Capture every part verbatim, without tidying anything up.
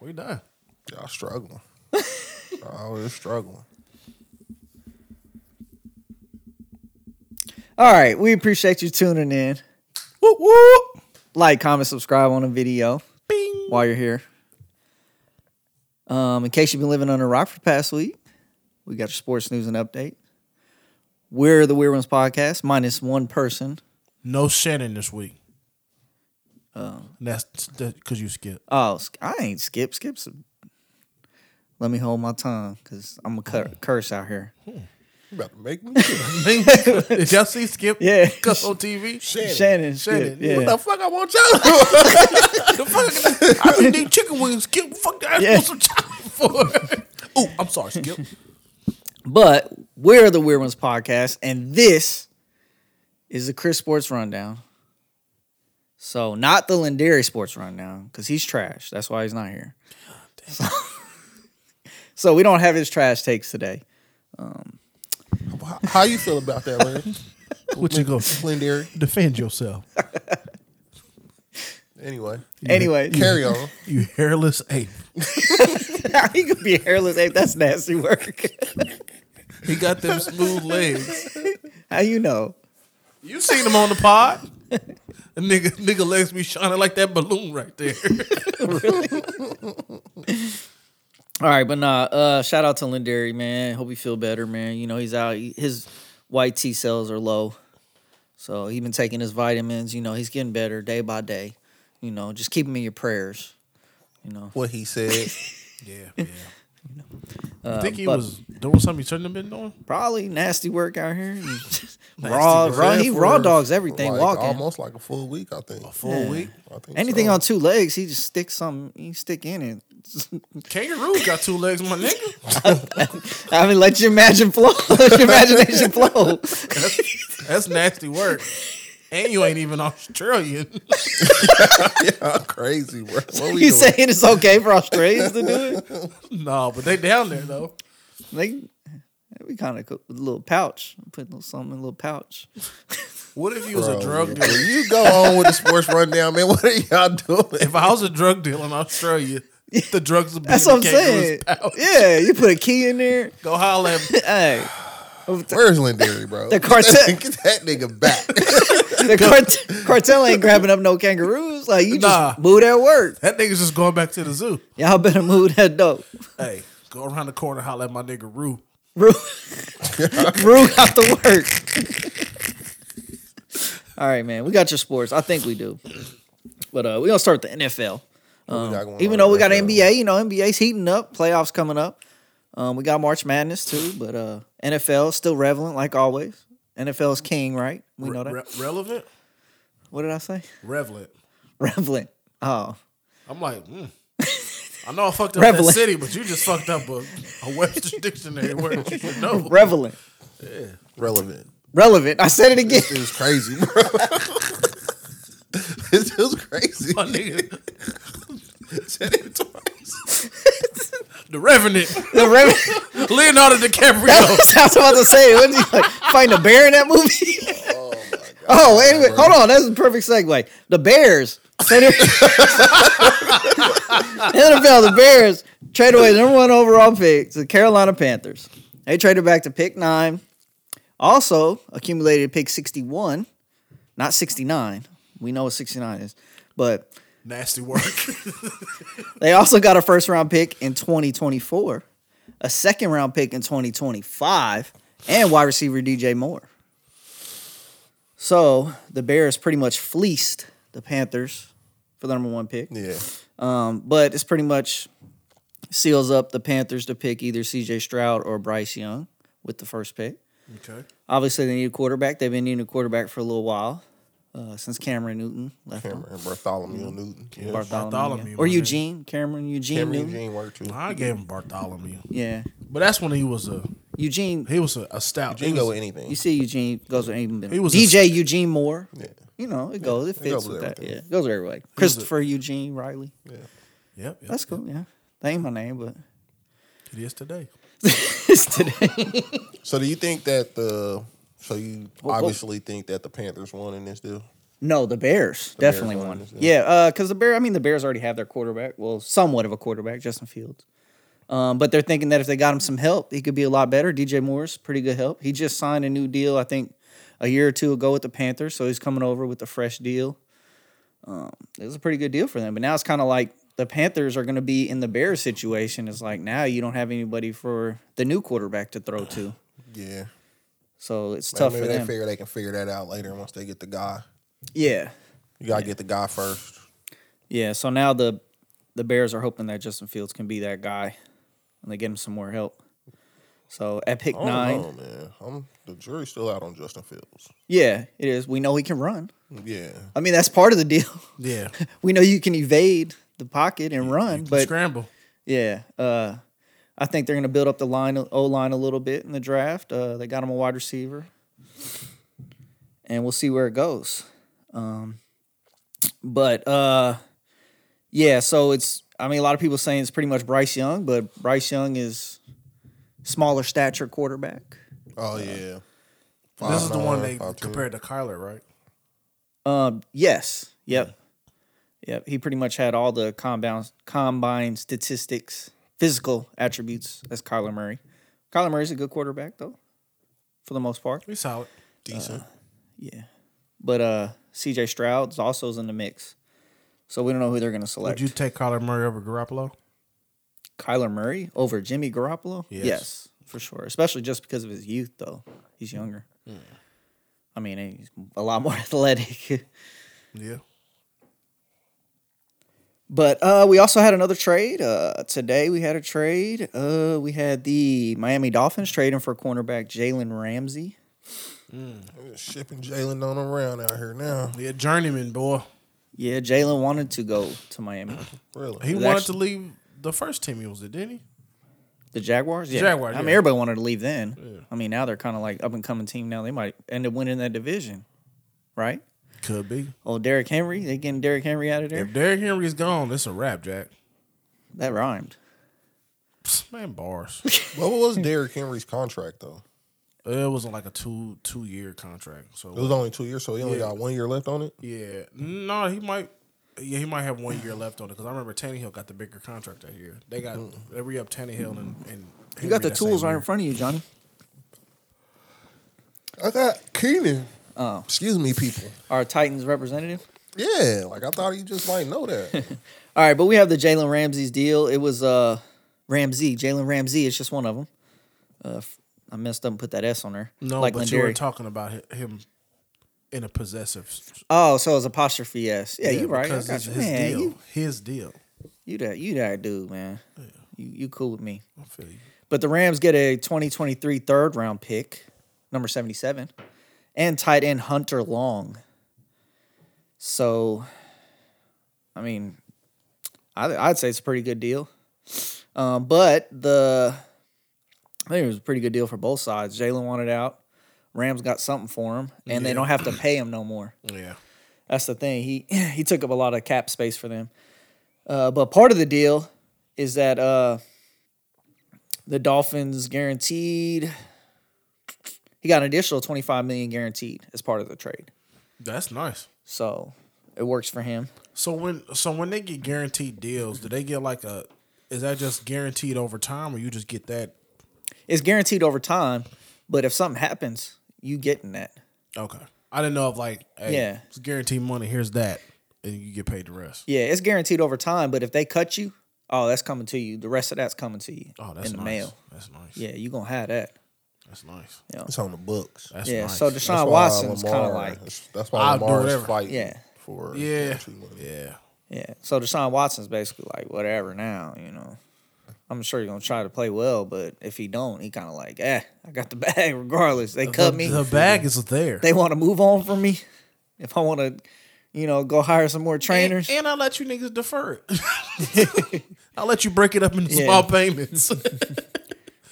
We done. Y'all struggling. Oh, they're struggling. All right. We appreciate you tuning in. Whoop, whoop. Like, comment, subscribe on the video. Bing. While you're here. Um, in case you've been living under a rock for the past week, we got your sports news and update. We're the Weird Ones Podcast, minus one person. No Shannon this week. Um, That's because you skipped. Oh, I ain't skip. Skip's a... Let me hold my tongue, because I'm going to curse out here. Hmm. You about to make me good. Did y'all see Skip yeah. cuss on T V? Shannon. Shannon. Shannon. Yeah. What the fuck I want y'all? The fuck? I need chicken wings, Skip. Fuck that. Yeah. I want some chocolate for. Ooh, I'm sorry, Skip. But we're the Weird Ones Podcast, and this is the Chris Sports Rundown. So, not the Lindari Sports Rundown, because he's trash. That's why he's not here. Oh, damn. So, so, we don't have his trash takes today. Um, how, how you feel about that, Larry? What Lind- you go, Lindari? Defend yourself. Anyway. You, anyway. Carry you, on. You hairless ape. He could be a hairless ape. That's nasty work. He got them smooth legs. How you know? You seen him on the pod. A nigga, nigga legs be shining like that balloon right there. Really? All right, but nah, uh, shout out to Lindari, man. Hope he feel better, man. You know, he's out. He, his white T cells are low. So he's been taking his vitamins. You know, he's getting better day by day. You know, just keep him in your prayers. You know. What he said. Yeah, yeah. You know. uh, think he but, was doing something he shouldn't have been doing? Probably nasty work out here. raw, raw, he raw dogs everything like, walking. Almost like a full week, I think. A full yeah. week? I think Anything so. on two legs, he just sticks something, he stick in it. Kangaroo got two legs, my nigga. I mean, let your imagine flow. Let your imagination flow. That's, that's nasty work. And you ain't even Australian. yeah, yeah, crazy, bro. What you doing? Saying it's okay for Australians to do it? No, but they down there, though. They, we kind of cook with a little pouch. I'm putting a little something in a little pouch. What if you was bro, a drug dealer? You go on with the sports rundown, man. What are y'all doing? If I was a drug dealer in Australia, the drugs would be That's in the kangaroo's pouch. Yeah, you put a key in there. Go holler at me. Hey. Where's Lindari, bro? The cartel. Get that nigga back. The cart- cartel ain't grabbing up no kangaroos. Like, you just nah, move that work. That nigga's just going back to the zoo. Y'all better move that dope. Hey, go around the corner, holler at my nigga Rue. Rue. Rue got the work. All right, man. We got your sports. I think we do. But uh, we're going to start with the N F L. Um, even though we got N B A, you know, N B A's heating up. Playoffs coming up. Um, we got March Madness, too, but uh, N F L still relevant, like always. N F L's king, right? We know that. Re- relevant? What did I say? Relevant. Relevant. Oh. I'm like, mm. I know I fucked up Revelant. That city, but you just fucked up a, a Webster's dictionary word you should know. Relevant. Yeah. Relevant. Relevant. I said it again. It was crazy, bro. It was crazy. My nigga said it twice. The Revenant. The Revenant. Leonardo DiCaprio. That's what I was about to say. Wasn't he like fighting a bear in that movie? Oh, my God. Oh, anyway. Hold on. That's a perfect segue. The Bears. N F L, the Bears trade away the number one overall pick to the Carolina Panthers. They traded back to pick nine. Also accumulated pick sixty-one, not sixty-nine. We know what sixty-nine is, but... Nasty work. They also got a first-round pick in twenty twenty-four, a second-round pick in twenty twenty-five, and wide receiver D J Moore. So the Bears pretty much fleeced the Panthers for the number one pick. Yeah. Um, but it's pretty much seals up the Panthers to pick either C J Stroud or Bryce Young with the first pick. Okay. Obviously, they need a quarterback. They've been needing a quarterback for a little while. Uh, since Cameron Newton left. Cameron Bartholomew Newton. Yes. Bartholomew. Bartholomew yeah. Or Eugene. Cameron Eugene Cameron Newton. Eugene worked too. I gave him Bartholomew. Yeah. But that's when he was a... Eugene... He was a, a stout. Eugene goes with anything. You see Eugene goes with anything. He was D J a, Eugene Moore. Yeah. You know, it goes. It fits it goes with, with that. Yeah. It goes with everybody. Christopher a, Eugene Riley. Yeah. Yep, yep. That's cool, yeah. That ain't my name, but... It is today. It's today. So do you think that the... So you obviously think that the Panthers won in this deal? No, the Bears the definitely Bears won. won. Yeah, because yeah, uh, the Bears, I mean, the Bears already have their quarterback, well, somewhat of a quarterback, Justin Fields. Um, but they're thinking that if they got him some help, he could be a lot better. D J Moore's pretty good help. He just signed a new deal, I think, a year or two ago with the Panthers, so he's coming over with a fresh deal. Um, it was a pretty good deal for them. But now it's kind of like the Panthers are going to be in the Bears situation. It's like now you don't have anybody for the new quarterback to throw to. Yeah. So it's well, tough maybe for them. They figure they can figure that out later once they get the guy. Yeah. You got to yeah. get the guy first. Yeah, so now the the Bears are hoping that Justin Fields can be that guy and they get him some more help. So at pick nine. I don't know, man. I'm, the jury's still out on Justin Fields. Yeah, it is. We know he can run. Yeah. I mean, that's part of the deal. Yeah. We know you can evade the pocket and run. You can but scramble. Yeah. Uh, I think they're going to build up the line, O-line a little bit in the draft. Uh, they got him a wide receiver. And we'll see where it goes. Um, but, uh, yeah, so it's, I mean, a lot of people saying it's pretty much Bryce Young, but Bryce Young is smaller stature quarterback. Oh, yeah. Five, this is nine, the one they five, compared to Kyler, right? Um, yes. Yep. Yep. He pretty much had all the combine, combine statistics, physical attributes as Kyler Murray. Kyler Murray's a good quarterback, though, for the most part. He's solid. Decent. Uh, yeah. But uh, C J Stroud is also in the mix. So we don't know who they're going to select. Would you take Kyler Murray over Garoppolo? Kyler Murray over Jimmy Garoppolo? Yes. Yes, for sure. Especially just because of his youth, though. He's younger. Yeah. I mean, he's a lot more athletic. Yeah. But uh, we also had another trade. Uh, today we had a trade. Uh, we had the Miami Dolphins trading for cornerback Jalen Ramsey. Mm. We're shipping Jalen on around out here now. Yeah, journeyman, boy. Yeah, Jalen wanted to go to Miami. Really? He wanted actually, to leave the first team he was at, didn't he? The Jaguars? Yeah. Jaguars, I mean, yeah. everybody wanted to leave then. Yeah. I mean, now they're kind of like up-and-coming team now. They might end up winning that division, right? Could be. Oh, Derrick Henry? They getting Derrick Henry out of there? If Derrick Henry is gone, it's a wrap, Jack. That rhymed. Psst, man, bars. What was Derrick Henry's contract, though? It was like a two, two-year contract. So it was only two years, so he only yeah. got one year left on it? Yeah. No, he might... Yeah, he might have one year left on it because I remember Tannehill got the bigger contract that year. They got they re-up Tannehill and, and you got the tools right in front of you, Johnny. I thought Keenan. Oh, excuse me, people. Our Titans representative. Yeah, like I thought you just might know that. All right, but we have the Jalen Ramsey's deal. It was uh Ramsey, Jalen Ramsey. It's just one of them. Uh, I messed up and put that S on there. No, like but you were talking about him. In a possessive. Oh, so it was apostrophe S. Yeah, yeah you're right. Because it's his man, deal. You, his deal. You that, you that dude, man. Yeah. You you cool with me. I feel you. But the Rams get a twenty twenty-three third round pick, number seventy-seven, and tight end Hunter Long. So, I mean, I, I'd say it's a pretty good deal. Um, but the, I think it was a pretty good deal for both sides. Jalen wanted out. Rams got something for him, and yeah. they don't have to pay him no more. Yeah. That's the thing. He he took up a lot of cap space for them. Uh, but part of the deal is that uh, the Dolphins guaranteed – he got an additional twenty-five million dollars guaranteed as part of the trade. That's nice. So it works for him. So when so when they get guaranteed deals, do they get like a – is that just guaranteed over time, or you just get that? It's guaranteed over time, but if something happens – you getting that. Okay. I didn't know if like, hey, yeah. it's guaranteed money, here's that, and you get paid the rest. Yeah, it's guaranteed over time, but if they cut you, oh, that's coming to you. The rest of that's coming to you oh, that's in the nice. mail. That's nice. Yeah, you're going to have that. That's nice. You know? It's on the books. That's yeah, nice. So Deshaun Watson's kind of like. That's, that's why Lamar's fighting yeah. for Yeah. Yeah. Yeah. So Deshaun Watson's basically like, whatever now, you know. I'm sure he's going to try to play well, but if he don't, he kind of like, eh, I got the bag regardless. They the, cut me. The bag is there. They want to move on from me. If I want to, you know, go hire some more trainers. And, and I'll let you niggas defer it. I'll let you break it up into yeah. small payments.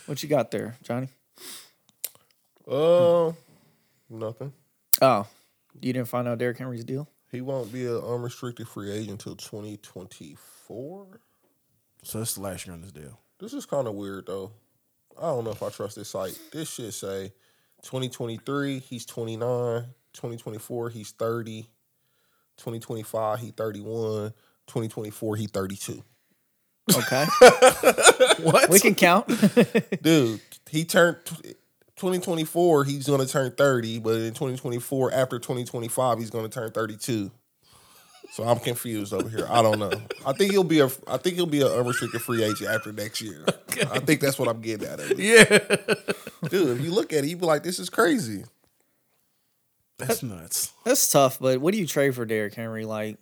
What you got there, Johnny? Uh, nothing. Oh, you didn't find out Derrick Henry's deal? He won't be an unrestricted free agent until twenty twenty-four. So that's the last year on this deal. This is kind of weird, though. I don't know if I trust this site. This shit say twenty twenty-three, he's twenty-nine. twenty twenty-four, he's thirty. twenty twenty-five, he thirty-one. twenty twenty-four, he thirty-two. Okay. What? We can count. Dude, he turned twenty twenty-four, he's going to turn thirty, but in twenty twenty-four, after twenty twenty-five, he's going to turn thirty-two. So I'm confused over here. I don't know. I think he'll be a I think he'll be an unrestricted free agent after next year. Okay. I think that's what I'm getting at. Of. Yeah. Dude, if you look at it, you'd be like, this is crazy. That's that, nuts. That's tough, but what do you trade for Derrick Henry? Like,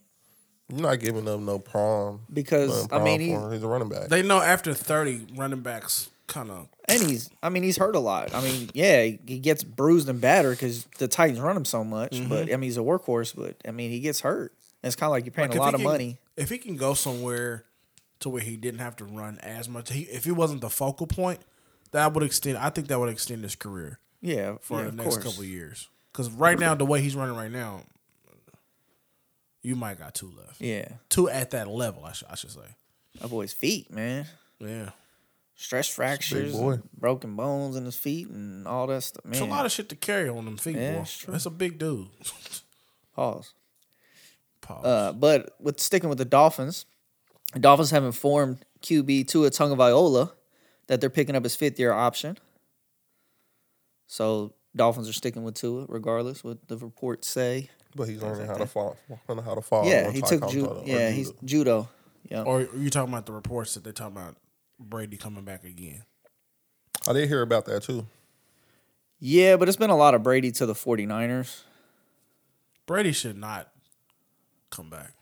I'm not giving up no prom. Because, prom I mean, he, he's a running back. They know after thirty, running backs kind of... And he's, I mean, he's hurt a lot. I mean, yeah, he gets bruised and battered because the Titans run him so much. Mm-hmm. But, I mean, he's a workhorse, but, I mean, he gets hurt. It's kind of like you're paying like a lot of can, money. If he can go somewhere to where he didn't have to run as much, he, if he wasn't the focal point, that would extend. I think that would extend his career. Yeah, for yeah, the next course. couple of years. Because right now, the way he's running right now, you might got two left. Yeah, two at that level. I should I should say. That boy's feet, man. Yeah, stress fractures, broken bones in his feet, and all that stuff. Man. It's a lot of shit to carry on them feet. Yeah, boy. That's true. That's a big dude. Pause. Uh, but with sticking with the Dolphins, the Dolphins have informed Q B Tua Tagovailoa that they're picking up his fifth year option. So Dolphins are sticking with Tua, regardless what the reports say. But he's learning like how that. to fall. Learning how to fall. Yeah, he took ju- yeah, he's judo. Yeah. Or are you talking about the reports that they're talking about Brady coming back again? I did hear about that too. Yeah, but it's been a lot of Brady to the 49ers. Brady should not come back.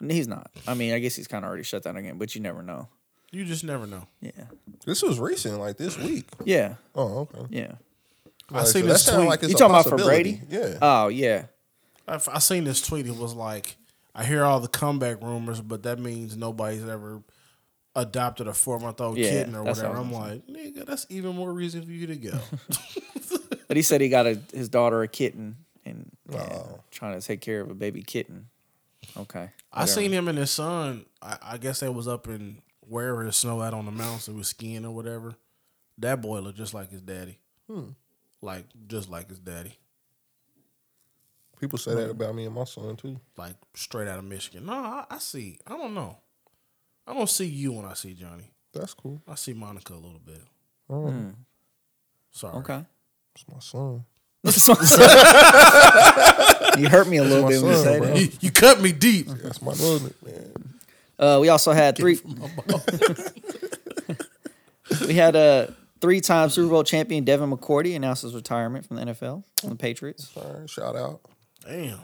He's not. I mean, I guess he's kind of already shut down again, but you never know. You just never know. Yeah. This was recent, like this week. Yeah. Oh, okay. Yeah. I seen this tweet. Like you talking about for Brady? Yeah. Oh, yeah. I, I seen this tweet. It was like, I hear all the comeback rumors, but that means nobody's ever adopted a four-month-old yeah, kitten or whatever. I'm like, nigga, that's even more reason for you to go. But he said he got a, his daughter a kitten and yeah, trying to take care of a baby kitten. Okay. Whatever. I seen him and his son. I, I guess they was up in wherever the snow out on the mountains. They was skiing or whatever. That boy looked just like his daddy. Hmm. Like, just like his daddy. People say that about me and my son, too. Like, straight out of Michigan. No, I, I see. I don't know. I don't see you when I see Johnny. That's cool. I see Monica a little bit. Oh. Mm. Sorry. Okay. It's my son. You hurt me a little bit when you said that. You, you cut me deep. That's my brother, man. Uh, we also had three. we had a uh, three-time Super Bowl champion Devin McCourty announced his retirement from the N F L from the Patriots. Sorry, shout out. Damn.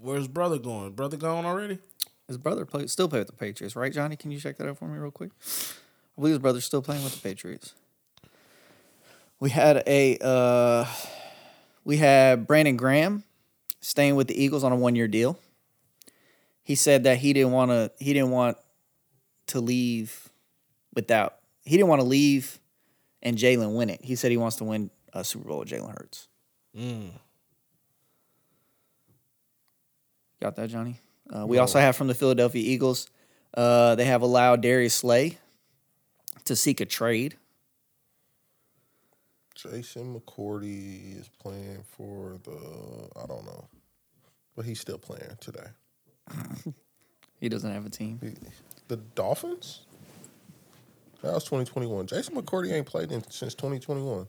Where's brother going? Brother gone already? His brother play, still play with the Patriots, right, Johnny? Can you check that out for me real quick? I believe his brother's still playing with the Patriots. We had a. Uh, We had Brandon Graham staying with the Eagles on a one-year deal. He said that he didn't want to. He didn't want to leave without. He didn't want to leave, and Jalen win it. He said he wants to win a Super Bowl with Jalen Hurts. Mm. Got that, Johnny? Uh, we Whoa. also have from the Philadelphia Eagles. Uh, they have allowed Darius Slay to seek a trade. Jason McCourty is playing for the, I don't know, but he's still playing today. He doesn't have a team. He, the Dolphins? That was twenty twenty-one. Jason McCourty ain't played in, since twenty twenty-one.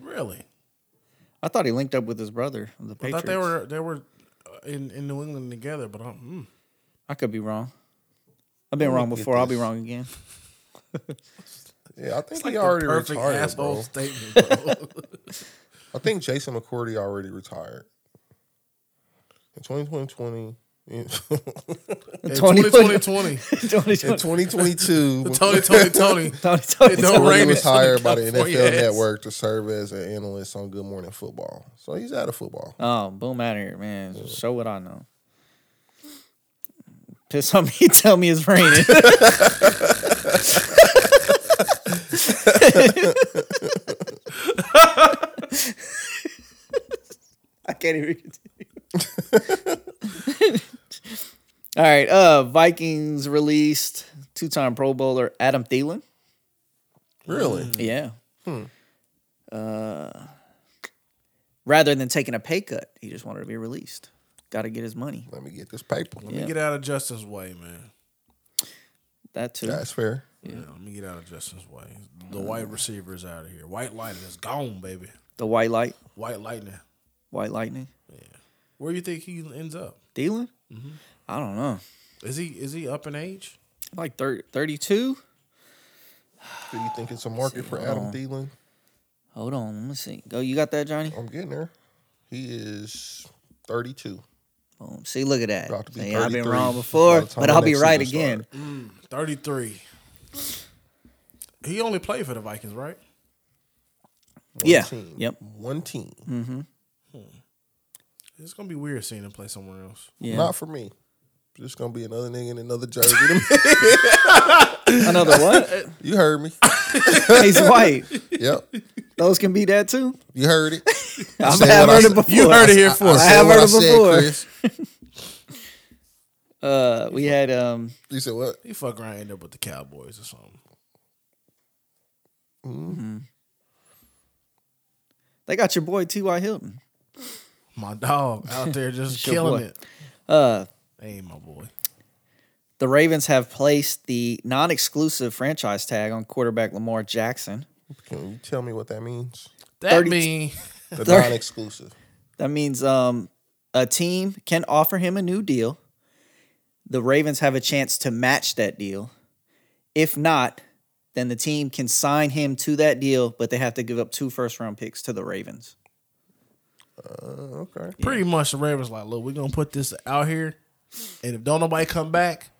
Really? I thought he linked up with his brother, the Patriots. I thought they were they were in, in New England together, but I'm, mm. I could be wrong. I've been wrong before. I'll be wrong again. Yeah, I think it's he like already the perfect retired. Asshole bro. Statement, bro. I think Jason McCourty already retired in twenty twenty. In twenty twenty, in twenty twenty-two, Tony, Tony, Tony, Tony, Tony. He retired by the N F L Network to serve as an analyst on Good Morning Football. So he's out of football. Oh, boom out of here, man! Yeah. Show what I know. Piss on me, tell me it's raining. I can't even continue. All right, uh, Vikings released two-time Pro Bowler Adam Thielen. Really? Yeah. Hmm. Uh, rather than taking a pay cut, he just wanted to be released. got to get his money. Let me get this paper. Let yeah. me get out of Justin's way, man. That too. That's fair. Yeah, yeah let me get out of Justin's way. The white receiver is out of here. White lightning is gone, baby. The white light? White lightning. White lightning? Yeah. Where do you think he ends up? Thielen? Mm-hmm. I don't know. Is he is he up in age? Like thirty, thirty-two? Do you think it's a market for Adam on. Thielen? Hold on. Let me see. Go. You got that, Johnny? I'm getting there. He is thirty-two. Boom. See, look at that. Hey, I've been wrong before, but I'll be right again. Mm, thirty-three. He only played for the Vikings, right? One yeah. Team. Yep. One team. Mm-hmm. Hmm. It's going to be weird seeing him play somewhere else. Yeah. Not for me. It's going to be another nigga in another jersey. Another what? You heard me. He's white. Yep. Those can be that too. You heard it. I've heard it before. You heard it here first. I have heard it before. uh, we had. Um, you said what? He fuck around and end up with the Cowboys or something. Mm-hmm. They got your boy T Y. Hilton. My dog out there just killing it. Uh, hey, my boy. The Ravens have placed the non-exclusive franchise tag on quarterback Lamar Jackson. Can you tell me what that means? That means the non-exclusive. That means um, a team can offer him a new deal. The Ravens have a chance to match that deal. If not, then the team can sign him to that deal, but they have to give up two first-round picks to the Ravens. Uh, okay. Yeah. Pretty much the Ravens like, look, we're going to put this out here, and if don't nobody come back,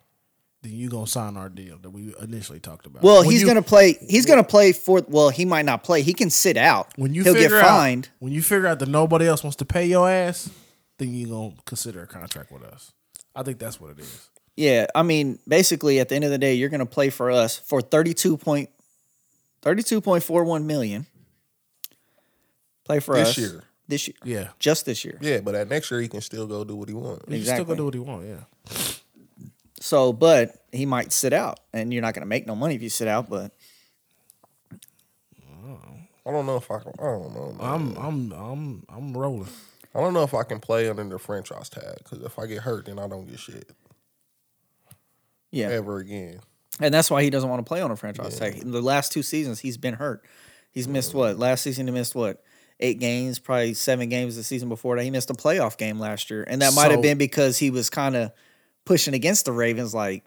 then you gonna sign our deal that we initially talked about. Well, when he's you, gonna play. He's gonna play for. Well, he might not play. He can sit out. When you he'll get out, fined. When you figure out that nobody else wants to pay your ass, then you gonna consider a contract with us. I think that's what it is. Yeah, I mean, basically, at the end of the day, you're gonna play for us for thirty-two point four one million dollars. Play for this us this year. This year, yeah, just this year. Yeah, but at next year he can still go do what he wants. Exactly. He can still go do what he wants. Yeah. So, but he might sit out, and you're not going to make no money if you sit out. But I don't know if I can. I don't know. Man. I'm I'm I'm I'm rolling. I don't know if I can play under the franchise tag because if I get hurt, then I don't get shit. Yeah, ever again. And that's why he doesn't want to play on a franchise yeah. tag. In the last two seasons, he's been hurt. He's yeah. missed what? Last season, he missed what? Eight games, probably seven games. The season before that, he missed a playoff game last year, and that might have so, been because he was kind of pushing against the Ravens like,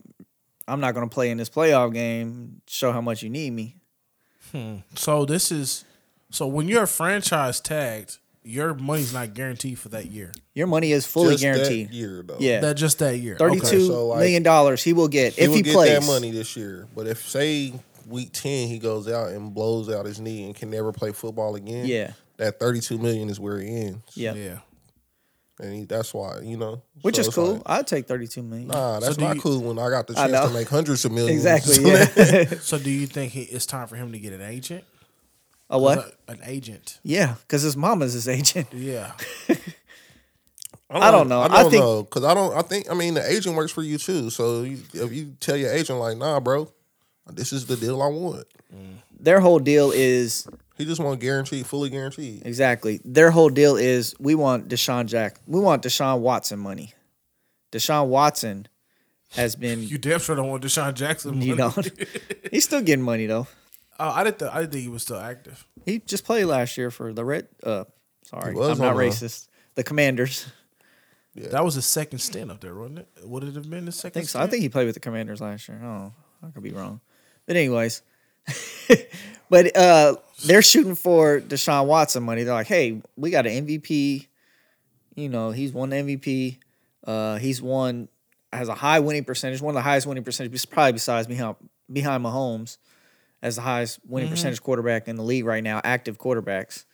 I'm not going to play in this playoff game. Show how much you need me. Hmm. So this is so when you're franchise tagged, your money's not guaranteed for that year. Your money is fully just guaranteed. That year, though. Yeah, that just that year. Thirty-two okay. so like, million dollars he will get he if will he get plays that money this year. But if say week ten he goes out and blows out his knee and can never play football again, yeah, that thirty-two million is where it ends. Yeah. Yeah. And he, that's why, you know. Which so is cool. Like, I'd take thirty-two million dollars. Nah, that's so not you, cool when I got the chance to make hundreds of millions. Exactly, yeah. So do you think he, it's time for him to get an agent? A what? A, an agent. Yeah, because his mama's his agent. Yeah. I, don't, I don't know. I don't I think, know. Because I don't, I think, I mean, the agent works for you too. So you, if you tell your agent, like, nah, bro, this is the deal I want. Mm. Their whole deal is... He just want guaranteed, fully guaranteed. Exactly. Their whole deal is we want Deshaun Jack. We want Deshaun Watson money. Deshaun Watson has been. You damn sure don't want Deshaun Jackson money. You know, he's still getting money though. Oh, I didn't. Th- I didn't think he was still active. He just played last year for the Red. Uh, sorry, I'm not racist. The Commanders. Yeah. That was his second stint up there, wasn't it? Would it have been his second? I think so. Stint? I think he played with the Commanders last year. Oh, I could be wrong. But anyways. But uh, they're shooting for Deshaun Watson money. They're like, hey, we got an M V P. You know, he's won the M V P. Uh, he's won, has a high winning percentage, one of the highest winning percentages, probably besides behind, behind Mahomes, as the highest winning mm-hmm. percentage quarterback in the league right now, active quarterbacks.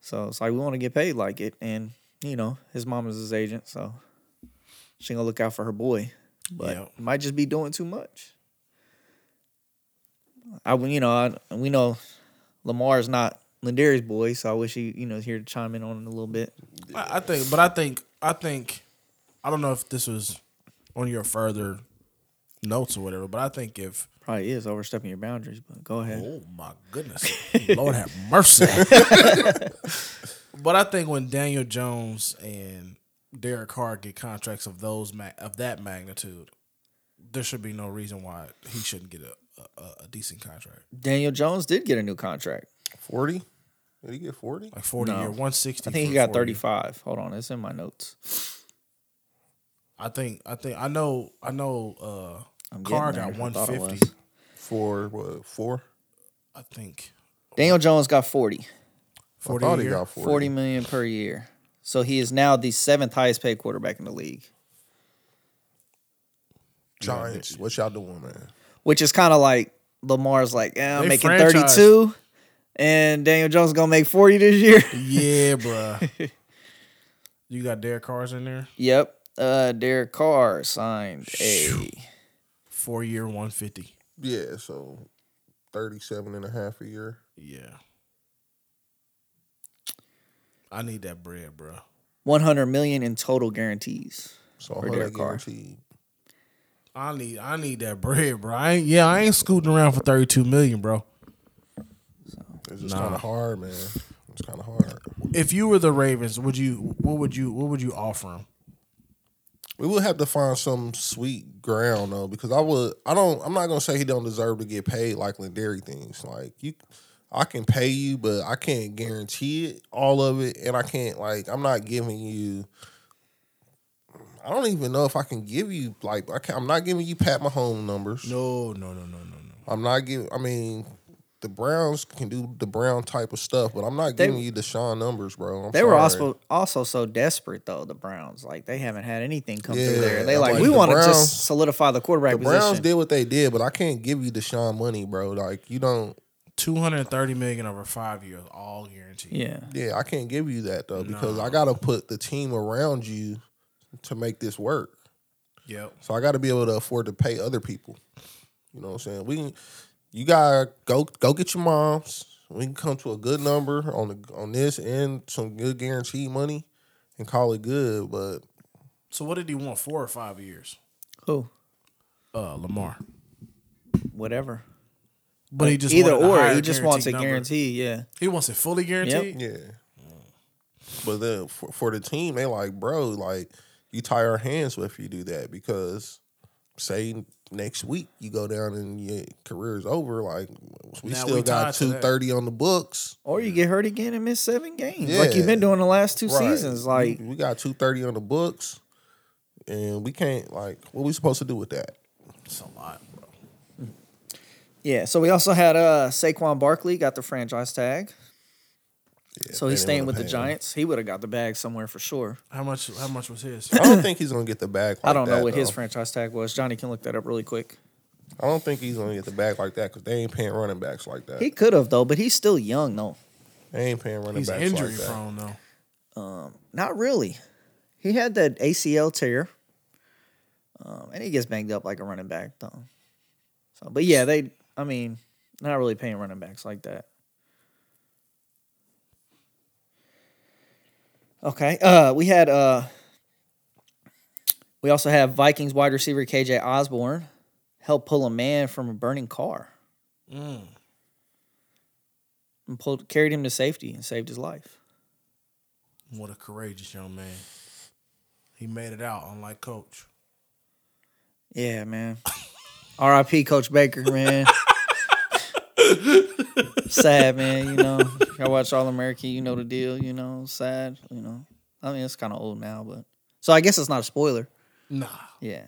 So it's like, we want to get paid like it. And, you know, his mom is his agent, so she going to look out for her boy. But yeah. might just be doing too much. I you know I, we know Lamar's not Lindari's boy, so I wish he you know here to chime in on it a little bit. I think, but I think I think I don't know if this was on your further notes or whatever, but I think if probably is overstepping your boundaries. But go ahead. Oh my goodness, Lord have mercy. But I think when Daniel Jones and Derek Carr get contracts of those ma- of that magnitude, there should be no reason why he shouldn't get a, a, a decent contract. Daniel Jones did get a new contract. forty? Did he get forty? Like forty no. year, one sixty. I think he got forty. thirty-five. Hold on, it's in my notes. I think I think I know I know uh Carr got one fifty for what, four? I think Daniel Jones got forty. forty I thought he got forty. forty million per year. So he is now the seventh highest paid quarterback in the league. Giants, what y'all doing, man? Which is kind of like Lamar's like, yeah, I'm making franchise. thirty-two, and Daniel Jones is going to make forty this year. Yeah, bro. You got Derek Carr's in there? Yep. Uh, Derek Carr signed a four-year one fifty. Yeah, so thirty-seven and a half a year. Yeah. I need that bread, bro. one hundred million dollars in total guarantees. So for Derek Carr. I need I need that bread, bro. I ain't, yeah, I ain't scooting around for thirty-two million dollars, bro. So, it's just nah. kind of hard, man. It's kind of hard. If you were the Ravens, would you? What would you? What would you offer him? We would have to find some sweet ground though, because I would. I don't. I'm not gonna say he don't deserve to get paid like Lindari things. Like you, I can pay you, but I can't guarantee it all of it, and I can't like. I'm not giving you. I don't even know if I can give you like. I can't, I'm not giving you Pat Mahomes numbers. No, no, no, no, no, no. I'm not giving. I mean, the Browns can do the Brown type of stuff, but I'm not they, giving you Deshaun numbers, bro. I'm they sorry. were also also so desperate though. The Browns, like, they haven't had anything come yeah, through there. They like, like we the want to just solidify the quarterback the position. The Browns did what they did, but I can't give you Deshaun money, bro. Like you don't. two hundred thirty million dollars over five years, all guaranteed. Yeah, yeah, I can't give you that though because no. I gotta put the team around you to make this work. Yep. So I got to be able to afford to pay other people. You know what I'm saying? We can, you gotta go go get your moms. We can come to a good number on the on this and some good guaranteed money and call it good. But so what did he want? Four or five years? Who? Uh, Lamar. Whatever. But he just either or he just wants a number. guarantee. Yeah. He wants it fully guaranteed. Yep. Yeah. But then for, for the team, they like, bro, like. You tie our hands if you do that because, say, next week you go down and your career is over. Like, we now still we got two thirty on the books. Or you get hurt again and miss seven games yeah. like you've been doing the last two right. seasons. Like, we, we got two thirty on the books, and we can't, like, what are we supposed to do with that? It's a lot, bro. Yeah, so we also had uh, Saquon Barkley got the franchise tag. Yeah, so he's staying with the Giants. Him. He would have got the bag somewhere for sure. How much How much was his? I don't think he's going to get the bag like that, I don't know that, what though. his franchise tag was. Johnny can look that up really quick. I don't think he's going to get the bag like that because they ain't paying running backs like that. He could have, though, but he's still young, though. They ain't paying running he's backs like that. He's injury prone, though. Um, not really. He had that A C L tear, um, and he gets banged up like a running back, though. So, But, yeah, they, I mean, not really paying running backs like that. Okay. Uh, we had uh, we also have Vikings wide receiver K J Osborne help pull a man from a burning car, mm. and pulled carried him to safety and saved his life. What a courageous young man! He made it out, unlike Coach. Yeah, man. R I P Coach Baker, man. Sad, man, you know. I watch All-American, you know the deal, you know. Sad, you know. I mean, it's kind of old now, but... So I guess it's not a spoiler. Nah. Yeah.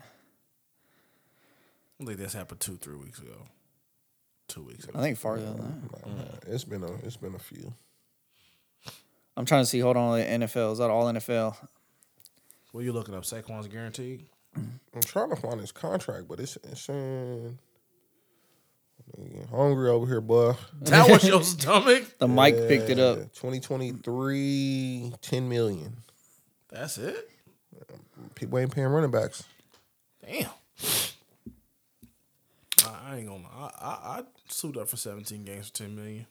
I think this happened two, three weeks ago. Two weeks ago. I think farther than that. Nah, nah. It's been a, it's been a few. I'm trying to see. Hold on. N F L. Is that all N F L? What are you looking up? Saquon's guaranteed? I'm trying to find his contract, but it's... it's in... Hungry over here, boy. That was your stomach? The mic yeah, picked it up. twenty twenty-three, ten million dollars. That's it? People ain't paying running backs. Damn. I, I ain't gonna lie. I, I, I suit up for seventeen games for ten million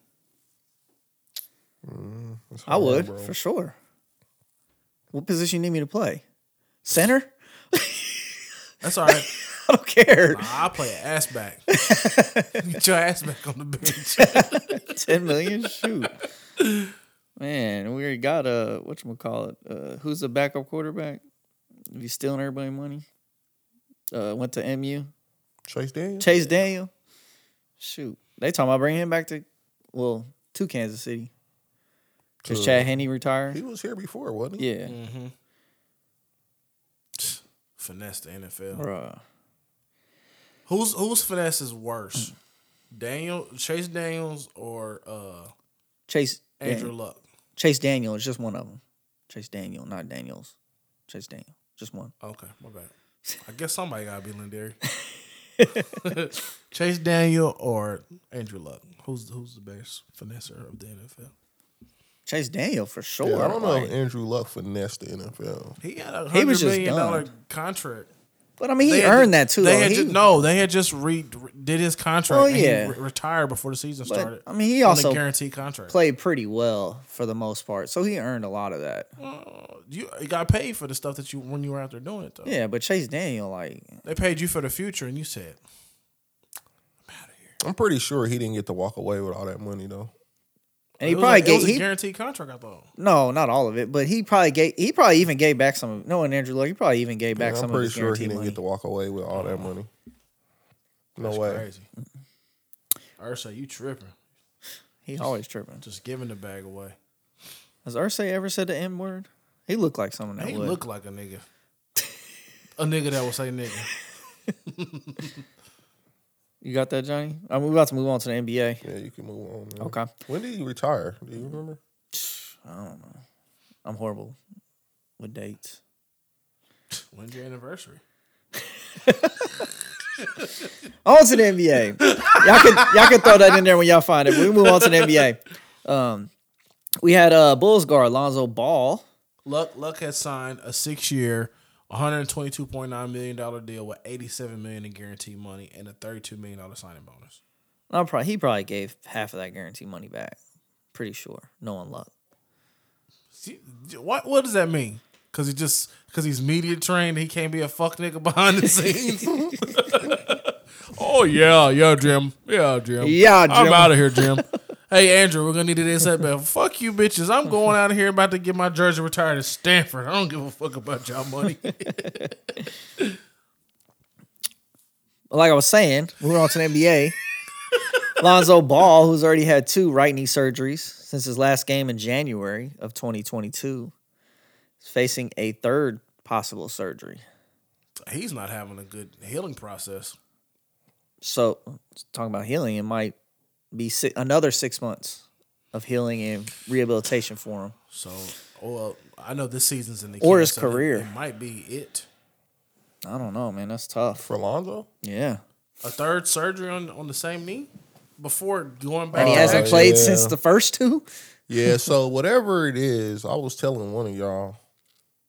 dollars. Mm, hard, I would, bro. For sure. What position you need me to play? Center? That's all right. I don't care. Nah, I play an ass back. Get your ass back on the bench. ten million? Shoot. Man, we already got a, whatchamacallit, uh, who's the backup quarterback? If he's stealing everybody money. Uh, went to M U. Chase Daniel. Chase Daniel. Shoot. They talking about bringing him back to, well, to Kansas City. Because Chad Henne retired. He was here before, wasn't he? Yeah. Mm-hmm. Finesse the N F L. Bruh. Who's, whose finesse is worse? Daniel, Chase Daniels or uh, Chase Andrew Luck? Chase Daniel is just one of them. Chase Daniel, not Daniels. Chase Daniel. Just one. Okay, my bad. I guess somebody got to be legendary. Chase Daniel or Andrew Luck? Who's who's the best finesser of the N F L? Chase Daniel for sure. Yeah, I don't know if Andrew Luck finessed the N F L. He got a one hundred million dollars contract. But, I mean, he earned that, too. They had just, no, they had just re- did his contract. Oh, yeah. And he re- retired before the season but, started. I mean, he also guaranteed contract. Played pretty well for the most part, so he earned a lot of that. Well, you got paid for the stuff that you when you were out there doing it, though. Yeah, but Chase Daniel, like... They paid you for the future, and you said, I'm out of here. I'm pretty sure he didn't get to walk away with all that money, though. And he probably gave a guaranteed contract, I thought. No, not all of it, but he probably gave. He probably even gave back some. Knowing Andrew Luck, he probably even gave back some of his guaranteed money. I'm pretty sure he didn't get to walk away with all that money. No way. That's crazy. Ursa, you tripping? He always tripping. Just giving the bag away. Has Ursa ever said the N word? He looked like someone that would. He looked like a nigga. A nigga that would say nigga. You got that, Johnny? I mean, we're about to move on to the N B A. Yeah, you can move on, man. Okay. When did you retire? Do you remember? I don't know. I'm horrible with dates. When's your anniversary? On to the N B A. Y'all can, y'all can throw that in there when y'all find it. We move on to the N B A. Um, we had uh, Bulls guard Lonzo Ball. Luck, Luck has signed a six-year one hundred twenty-two point nine million dollars deal with eighty-seven million dollars in guaranteed money and a thirty-two million dollars signing bonus. I'll probably, he probably gave half of that guaranteed money back. Pretty sure. Knowing Luck. See, what what does that mean? Because he just because he's media trained, he can't be a fuck nigga behind the scenes. Oh yeah, yeah, Jim, yeah, Jim, yeah, Jim. I'm out of here, Jim. Hey, Andrew, we're going to need this up, man. Fuck you, bitches. I'm going out of here about to get my jersey retired at Stanford. I don't give a fuck about y'all money. Like I was saying, moving on to the N B A. Lonzo Ball, who's already had two right knee surgeries since his last game in January of twenty twenty-two, is facing a third possible surgery. He's not having a good healing process. So, talking about healing, it might be six, another six months of healing and rehabilitation for him. So, well, I know this season's in the or his so career. It, it might be it. I don't know, man. That's tough for Lonzo. Yeah, a third surgery on, on the same knee before going back. And he hasn't uh, played yeah. since the first two. Yeah. So whatever it is, I was telling one of y'all.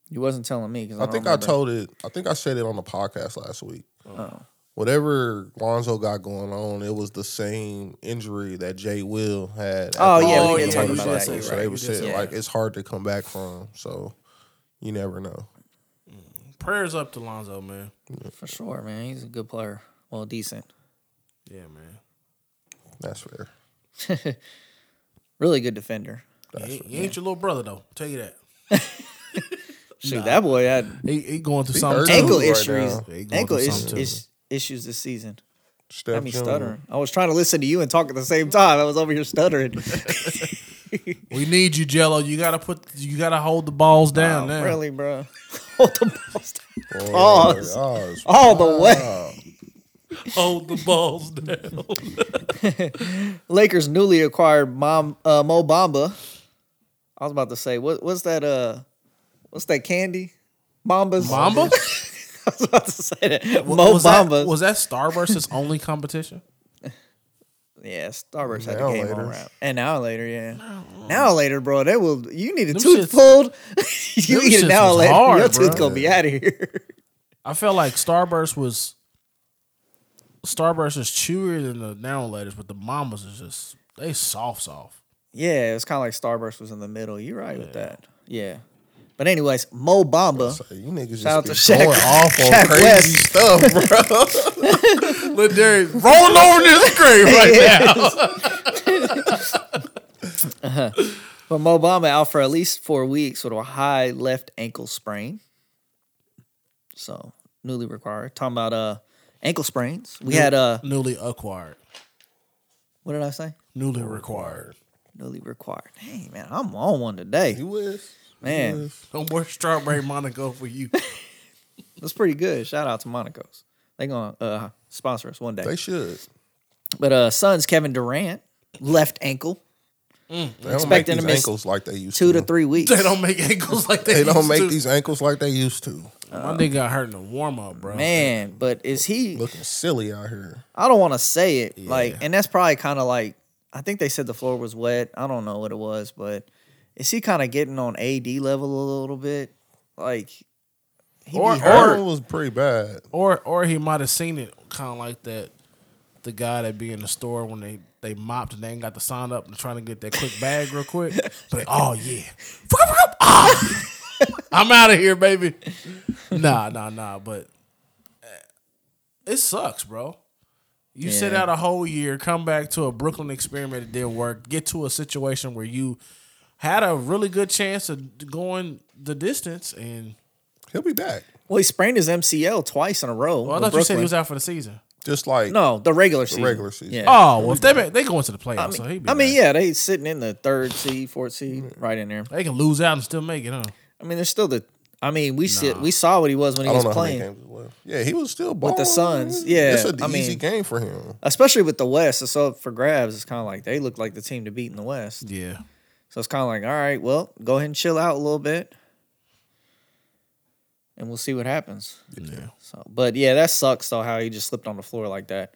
You wasn't telling me because I, I think remember. I told it. I think I said it on the podcast last week. Oh. Whatever Lonzo got going on, it was the same injury that Jay Will had. Oh, yeah. Oh, yeah. About that, so right. They were saying, yeah. like, it's hard to come back from. So, you never know. Prayers up to Lonzo, man. Yeah. For sure, man. He's a good player. Well, decent. Yeah, man. That's fair. Really good defender. He ain't, he ain't your little brother, though. I'll tell you that. Shoot, nah. That boy had he, he going through some ankle issues. Ankle issues. Issues this season. Steph Got me Jones. Stuttering. I was trying to listen to you and talk at the same time. I was over here stuttering. We need you, Jello. You gotta put. You gotta hold the balls down. Oh, now. Really, bro. Hold the balls down. Boy, balls. Gosh, all wow. the way. Hold the balls down. Lakers newly acquired Mom, uh, Mo Bamba. I was about to say, what, what's that? Uh, what's that candy? Bombas. Bamba. I was about to say that. Mo was Bamba. That, was that Starburst's only competition? Yeah, Starburst had the game later. On wrap. An hour later, yeah. Now, an hour later, bro. That will you need a them tooth pulled. You eat an hour later. Hard, your tooth gonna be out of here. I felt like Starburst was Starburst is chewier than the now laters, but the Mamas is just they soft soft. Yeah, it's kinda like Starburst was in the middle. You're right yeah. with that. Yeah. But anyways, Mo Bamba. Say, you niggas shout just out to Shaq, going off on Shaq crazy West. Stuff, bro. Look, Derrick, rolling over this grave right now. uh-huh. But Mo Bamba out for at least four weeks with a high left ankle sprain. So, newly required. Talking about uh, ankle sprains. We New, had... Uh, newly acquired. What did I say? Newly required. Newly required. Hey, man, I'm on one today. You is. Man. You is. No more strawberry Monaco for you. That's pretty good. Shout out to Monaco's. They're going to uh, sponsor us one day. They should. But uh, Suns Kevin Durant, left ankle. Mm. They don't make these ankles like they used to. Two to three weeks. They don't make ankles like they used to. They don't make these ankles like they used to. My nigga got hurt in the warm up, bro. Man, but is he looking silly out here? I don't want to say it, yeah. like, and that's probably kind of like I think they said the floor was wet. I don't know what it was, but is he kind of getting on A D level a little bit? Like, he or, be hurt. Or it was pretty bad, or or he might have seen it kind of like that. The guy that be in the store when they, they mopped and they ain't got the sign up and trying to get that quick bag real quick. But oh yeah, oh, I'm out of here, baby. Nah, nah, nah. But it sucks, bro. You yeah. sit out a whole year, come back to a Brooklyn experiment that didn't work, get to a situation where you had a really good chance of going the distance, and he'll be back. Well, he sprained his M C L twice in a row. Well, I thought Brooklyn. You said he was out for the season. Just like no, the regular season. The regular season. Yeah. Oh, well, if they they go into the playoffs. I mean, so he I mean yeah, they sitting in the third seed, fourth seed, right in there. They can lose out and still make it, huh? I mean, there's still the. I mean, we nah. sit, we saw what he was when he I was don't know playing. How many games it was. Yeah, he was still balling with the Suns. Yeah, it's an I easy mean, game for him, especially with the West. It's up for grabs. It's kind of like they look like the team to beat in the West. Yeah. So it's kind of like, all right, well, go ahead and chill out a little bit. And we'll see what happens. Yeah. So, but yeah, that sucks though. How he just slipped on the floor like that.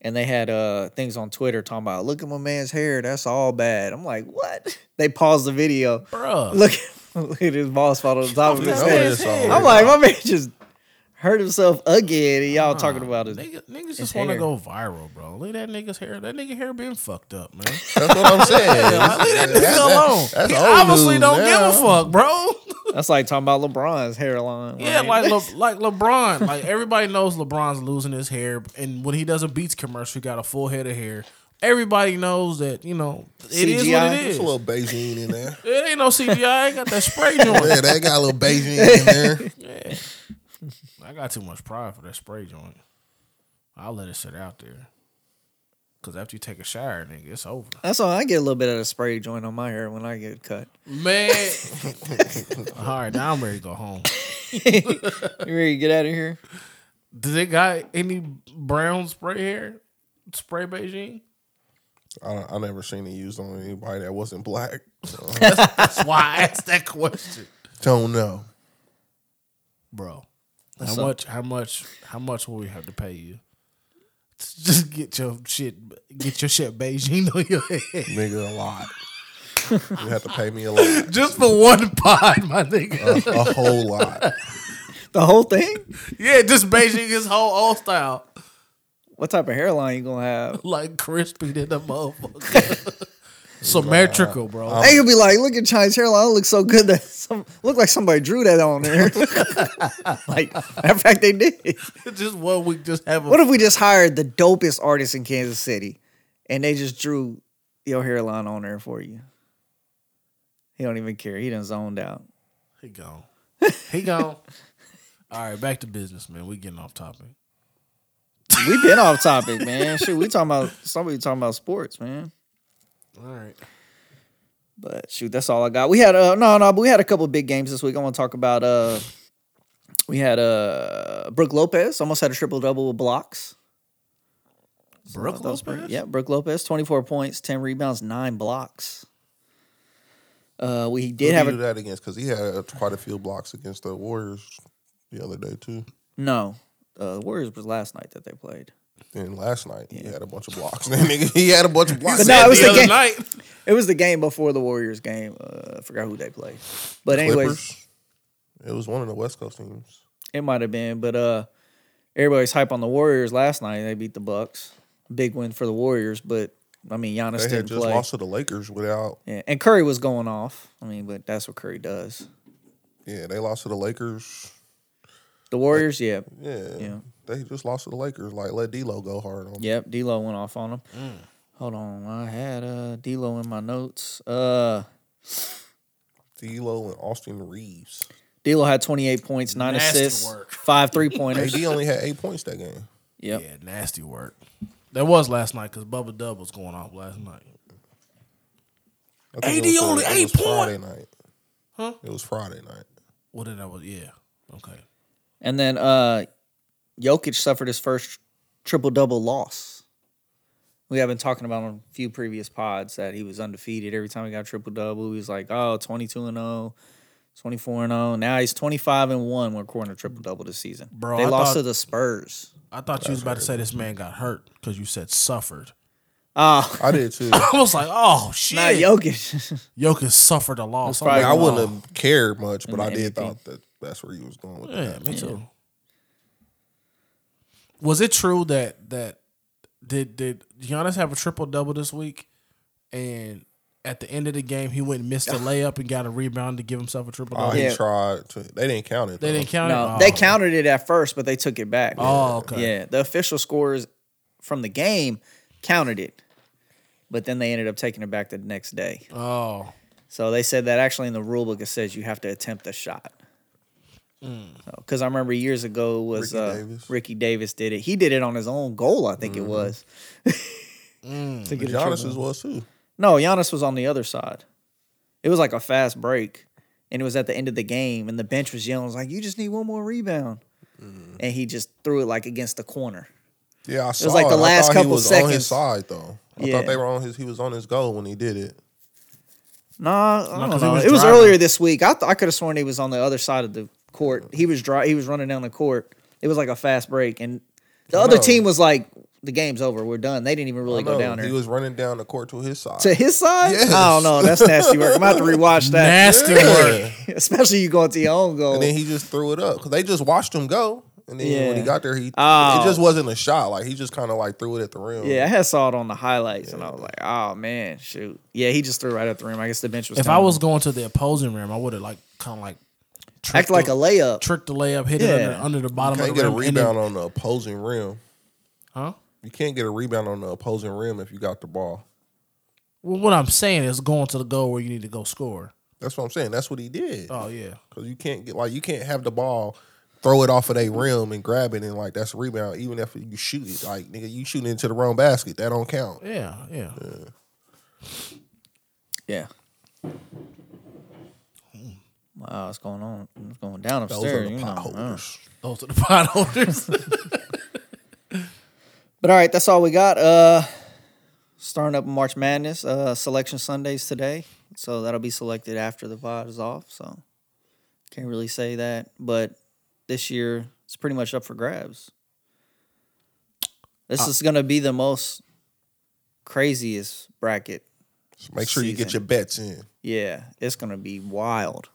And they had uh, things on Twitter talking about, look at my man's hair. That's all bad. I'm like, what? They paused the video. Bro, look, look at his balls fall on the top of his head. I'm like, my man just hurt himself again. And y'all nah, talking about his nigga, niggas just want to go viral, bro. Look at that nigga's hair. That nigga hair being fucked up, man. That's what I'm saying. Leave that nigga that, alone. That, he obviously don't now. give a fuck, bro. That's like talking about LeBron's hairline. Right? Yeah, like Le, like LeBron. Like everybody knows LeBron's losing his hair, and when he does a Beats commercial, he got a full head of hair. Everybody knows that, you know, it C G I is what it is. It's a little Beijing in there. It ain't no C G I. I ain't got that spray joint. Yeah, they got a little Beijing in there. Yeah. I got too much pride for that spray joint. I'll let it sit out there. Because after you take a shower, nigga, it's over. That's all. I get a little bit of a spray joint on my hair when I get cut. Man. All right, now I'm ready to go home. You ready to get out of here? Do they got any brown spray hair? Spray Beijing? I, I never seen it used on anybody that wasn't black. So. that's, that's why I asked that question. Don't know. Bro, What's how up? much, how much, how much will we have to pay you? Just get your shit, get your shit Beijing on your head, nigga. A lot. You have to pay me a lot just for one pod, my nigga. A, a whole lot. The whole thing? Yeah, just Beijing his whole old style. What type of hairline you gonna have? Like crispy to the motherfucker. Symmetrical, bro. I could be like, look at China's hairline. It looks so good that some look like somebody drew that on there. Like, matter of fact, they did. Just one week, just have. A- what if we just hired the dopest artist in Kansas City, and they just drew your hairline on there for you? He don't even care. He done zoned out. He gone. He gone. All right, back to business, man. We getting off topic. We been off topic, man. Shit, we talking about somebody talking about sports, man. All right, but shoot, that's all I got. We had uh no no, but we had a couple of big games this week. I want to talk about uh, we had uh Brooke Lopez almost had a triple double with blocks. So Brooke Lopez, pretty, yeah, Brooke Lopez, twenty four points, ten rebounds, nine blocks. Uh, we did Who have did a, do that against because he had quite a few blocks against the Warriors the other day too. No, uh, the Warriors was last night that they played. Then last night yeah. he had a bunch of blocks. He had a bunch of blocks. But no, it was the, the game. Night. It was the game before the Warriors game. Uh, I forgot who they played. But anyways, Clippers. It was one of the West Coast teams. It might have been, but uh, everybody's hype on the Warriors last night. They beat the Bucks. Big win for the Warriors. But I mean, Giannis they had didn't just play. Lost to the Lakers without. Yeah. And Curry was going off. I mean, but that's what Curry does. Yeah, they lost to the Lakers. The Warriors, like, yeah, yeah, yeah. They just lost to the Lakers. Like, let D-Lo go hard on them. Yep, D-Lo went off on them. Mm. Hold on. I had uh, D-Lo in my notes. Uh, D-Lo and Austin Reeves. D-Lo had twenty-eight points, nine nasty assists, work. five three-pointers. A D only had eight points that game. Yep. Yeah, nasty work. That was last night because Bubba Dub was going off last night. A D only eight points? It was Friday night. Huh? It was Friday night. Well, then that was, yeah. Okay. And then uh, Jokic suffered his first triple-double loss. We have been talking about on a few previous pods that he was undefeated. Every time he got triple-double, he was like, oh, twenty-two and oh. twenty-four and oh. Now he's twenty-five and one when recording a triple-double this season. Bro, they I lost thought, to the Spurs. I thought you was about to say this man got hurt because you said suffered. Oh. I did too. I was like, oh, shit. Not Jokic. Jokic suffered a loss. Probably, I wouldn't have cared much, but I did thought that that's where he was going with yeah, that. Me too. Was it true that, that did, did Giannis have a triple-double this week and at the end of the game, he went and missed a layup and got a rebound to give himself a triple double. Oh, he yeah. tried to. They didn't count it. Though. They didn't count no, it? Oh. They counted it at first, but they took it back. Oh, okay. Yeah, the official scores from the game counted it, but then they ended up taking it back the next day. Oh. So they said that actually in the rule book, it says you have to attempt a shot. Because mm. so, I remember years ago was Ricky, uh, Davis. Ricky Davis did it. He did it on his own goal, I think mm-hmm. it was. mm. But Giannis was too. No, Giannis was on the other side. It was like a fast break, and it was at the end of the game, and the bench was yelling, was like, you just need one more rebound. Mm. And he just threw it, like, against the corner. Yeah, I saw it. Was like it. The last couple of seconds. He was on his side, though. I yeah. thought they were on his, he was on his goal when he did it. Nah, I don't no, know. Was it was driving. Earlier this week. I th- I could have sworn he was on the other side of the court. He was dry. He was running down the court. It was like a fast break, and the I other know. team was like, the game's over. We're done. They didn't even really go down there. He was running down the court to his side. To his side? Yes. I don't know. That's nasty work. I'm about to rewatch that. Nasty work. Especially you going to your own goal. And then he just threw it up. Because they just watched him go. And then yeah. when he got there, he oh. it just wasn't a shot. Like, he just kind of, like, threw it at the rim. Yeah, I had saw it on the highlights. Yeah. And I was like, oh, man, shoot. Yeah, he just threw it right at the rim. I guess the bench was If I was him. going to the opposing rim, I would have, like, kind of, like, act like the, a layup. Trick the layup, hit yeah. it under, under the bottom of the rim. You can't get a rebound on the opposing rim. Huh? You can't get a rebound on the opposing rim if you got the ball. Well, what I'm saying is going to the goal where you need to go score. That's what I'm saying. That's what he did. Oh, yeah. Because you can't get like you can't have the ball, throw it off of their rim and grab it, and like that's a rebound, even if you shoot it. Like, nigga, you shooting into the wrong basket. That don't count. Yeah, yeah. Yeah. yeah. Mm. Wow, what's going on? What's going down upstairs? Those are the potholders. Know. Those are the potholders. But all right, that's all we got. Uh, starting up March Madness, uh, Selection Sunday's today, so that'll be selected after the pod is off. So can't really say that, but this year it's pretty much up for grabs. This uh, is gonna be the most craziest bracket. So make sure season. you get your bets in. Yeah, it's gonna be wild.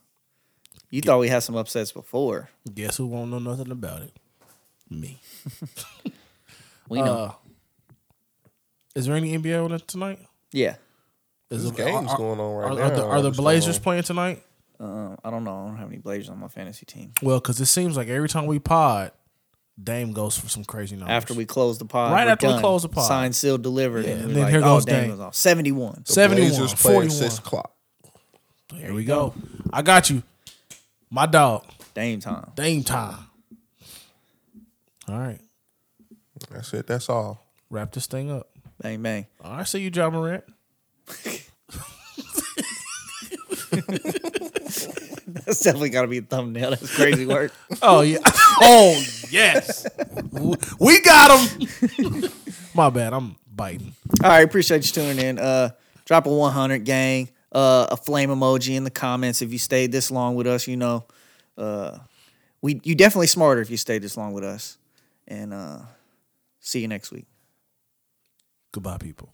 You guess, thought we had some upsets before. Guess who won't know nothing about it? Me. We know. Uh, is there any N B A tonight? Yeah. There's games are, going on right are, now. Are the, are the Blazers playing tonight? Uh, I don't know. I don't have any Blazers on my fantasy team. Well, because it seems like every time we pod, Dame goes for some crazy numbers. After we close the pod. Right after done. we close the pod. Signed, sealed, delivered. Yeah, and, and then like, here goes oh, Dame. Dame goes off. seventy-one. The seventy-one. Blazers play forty-one. At six o'clock. There, there we go. go. I got you. My dog. Dame time. Dame time. All right. That's it. That's all. Wrap this thing up. Bang, bang. All right, see you, John Morant. That's definitely got to be a thumbnail. That's crazy work. Oh, yeah. Oh, yes. We got him. My bad. I'm biting. All right. Appreciate you tuning in. Uh, drop a one hundred, gang. Uh, a flame emoji in the comments. If you stayed this long with us, you know, uh, we you definitely smarter if you stayed this long with us. And, uh, see you next week. Goodbye, people.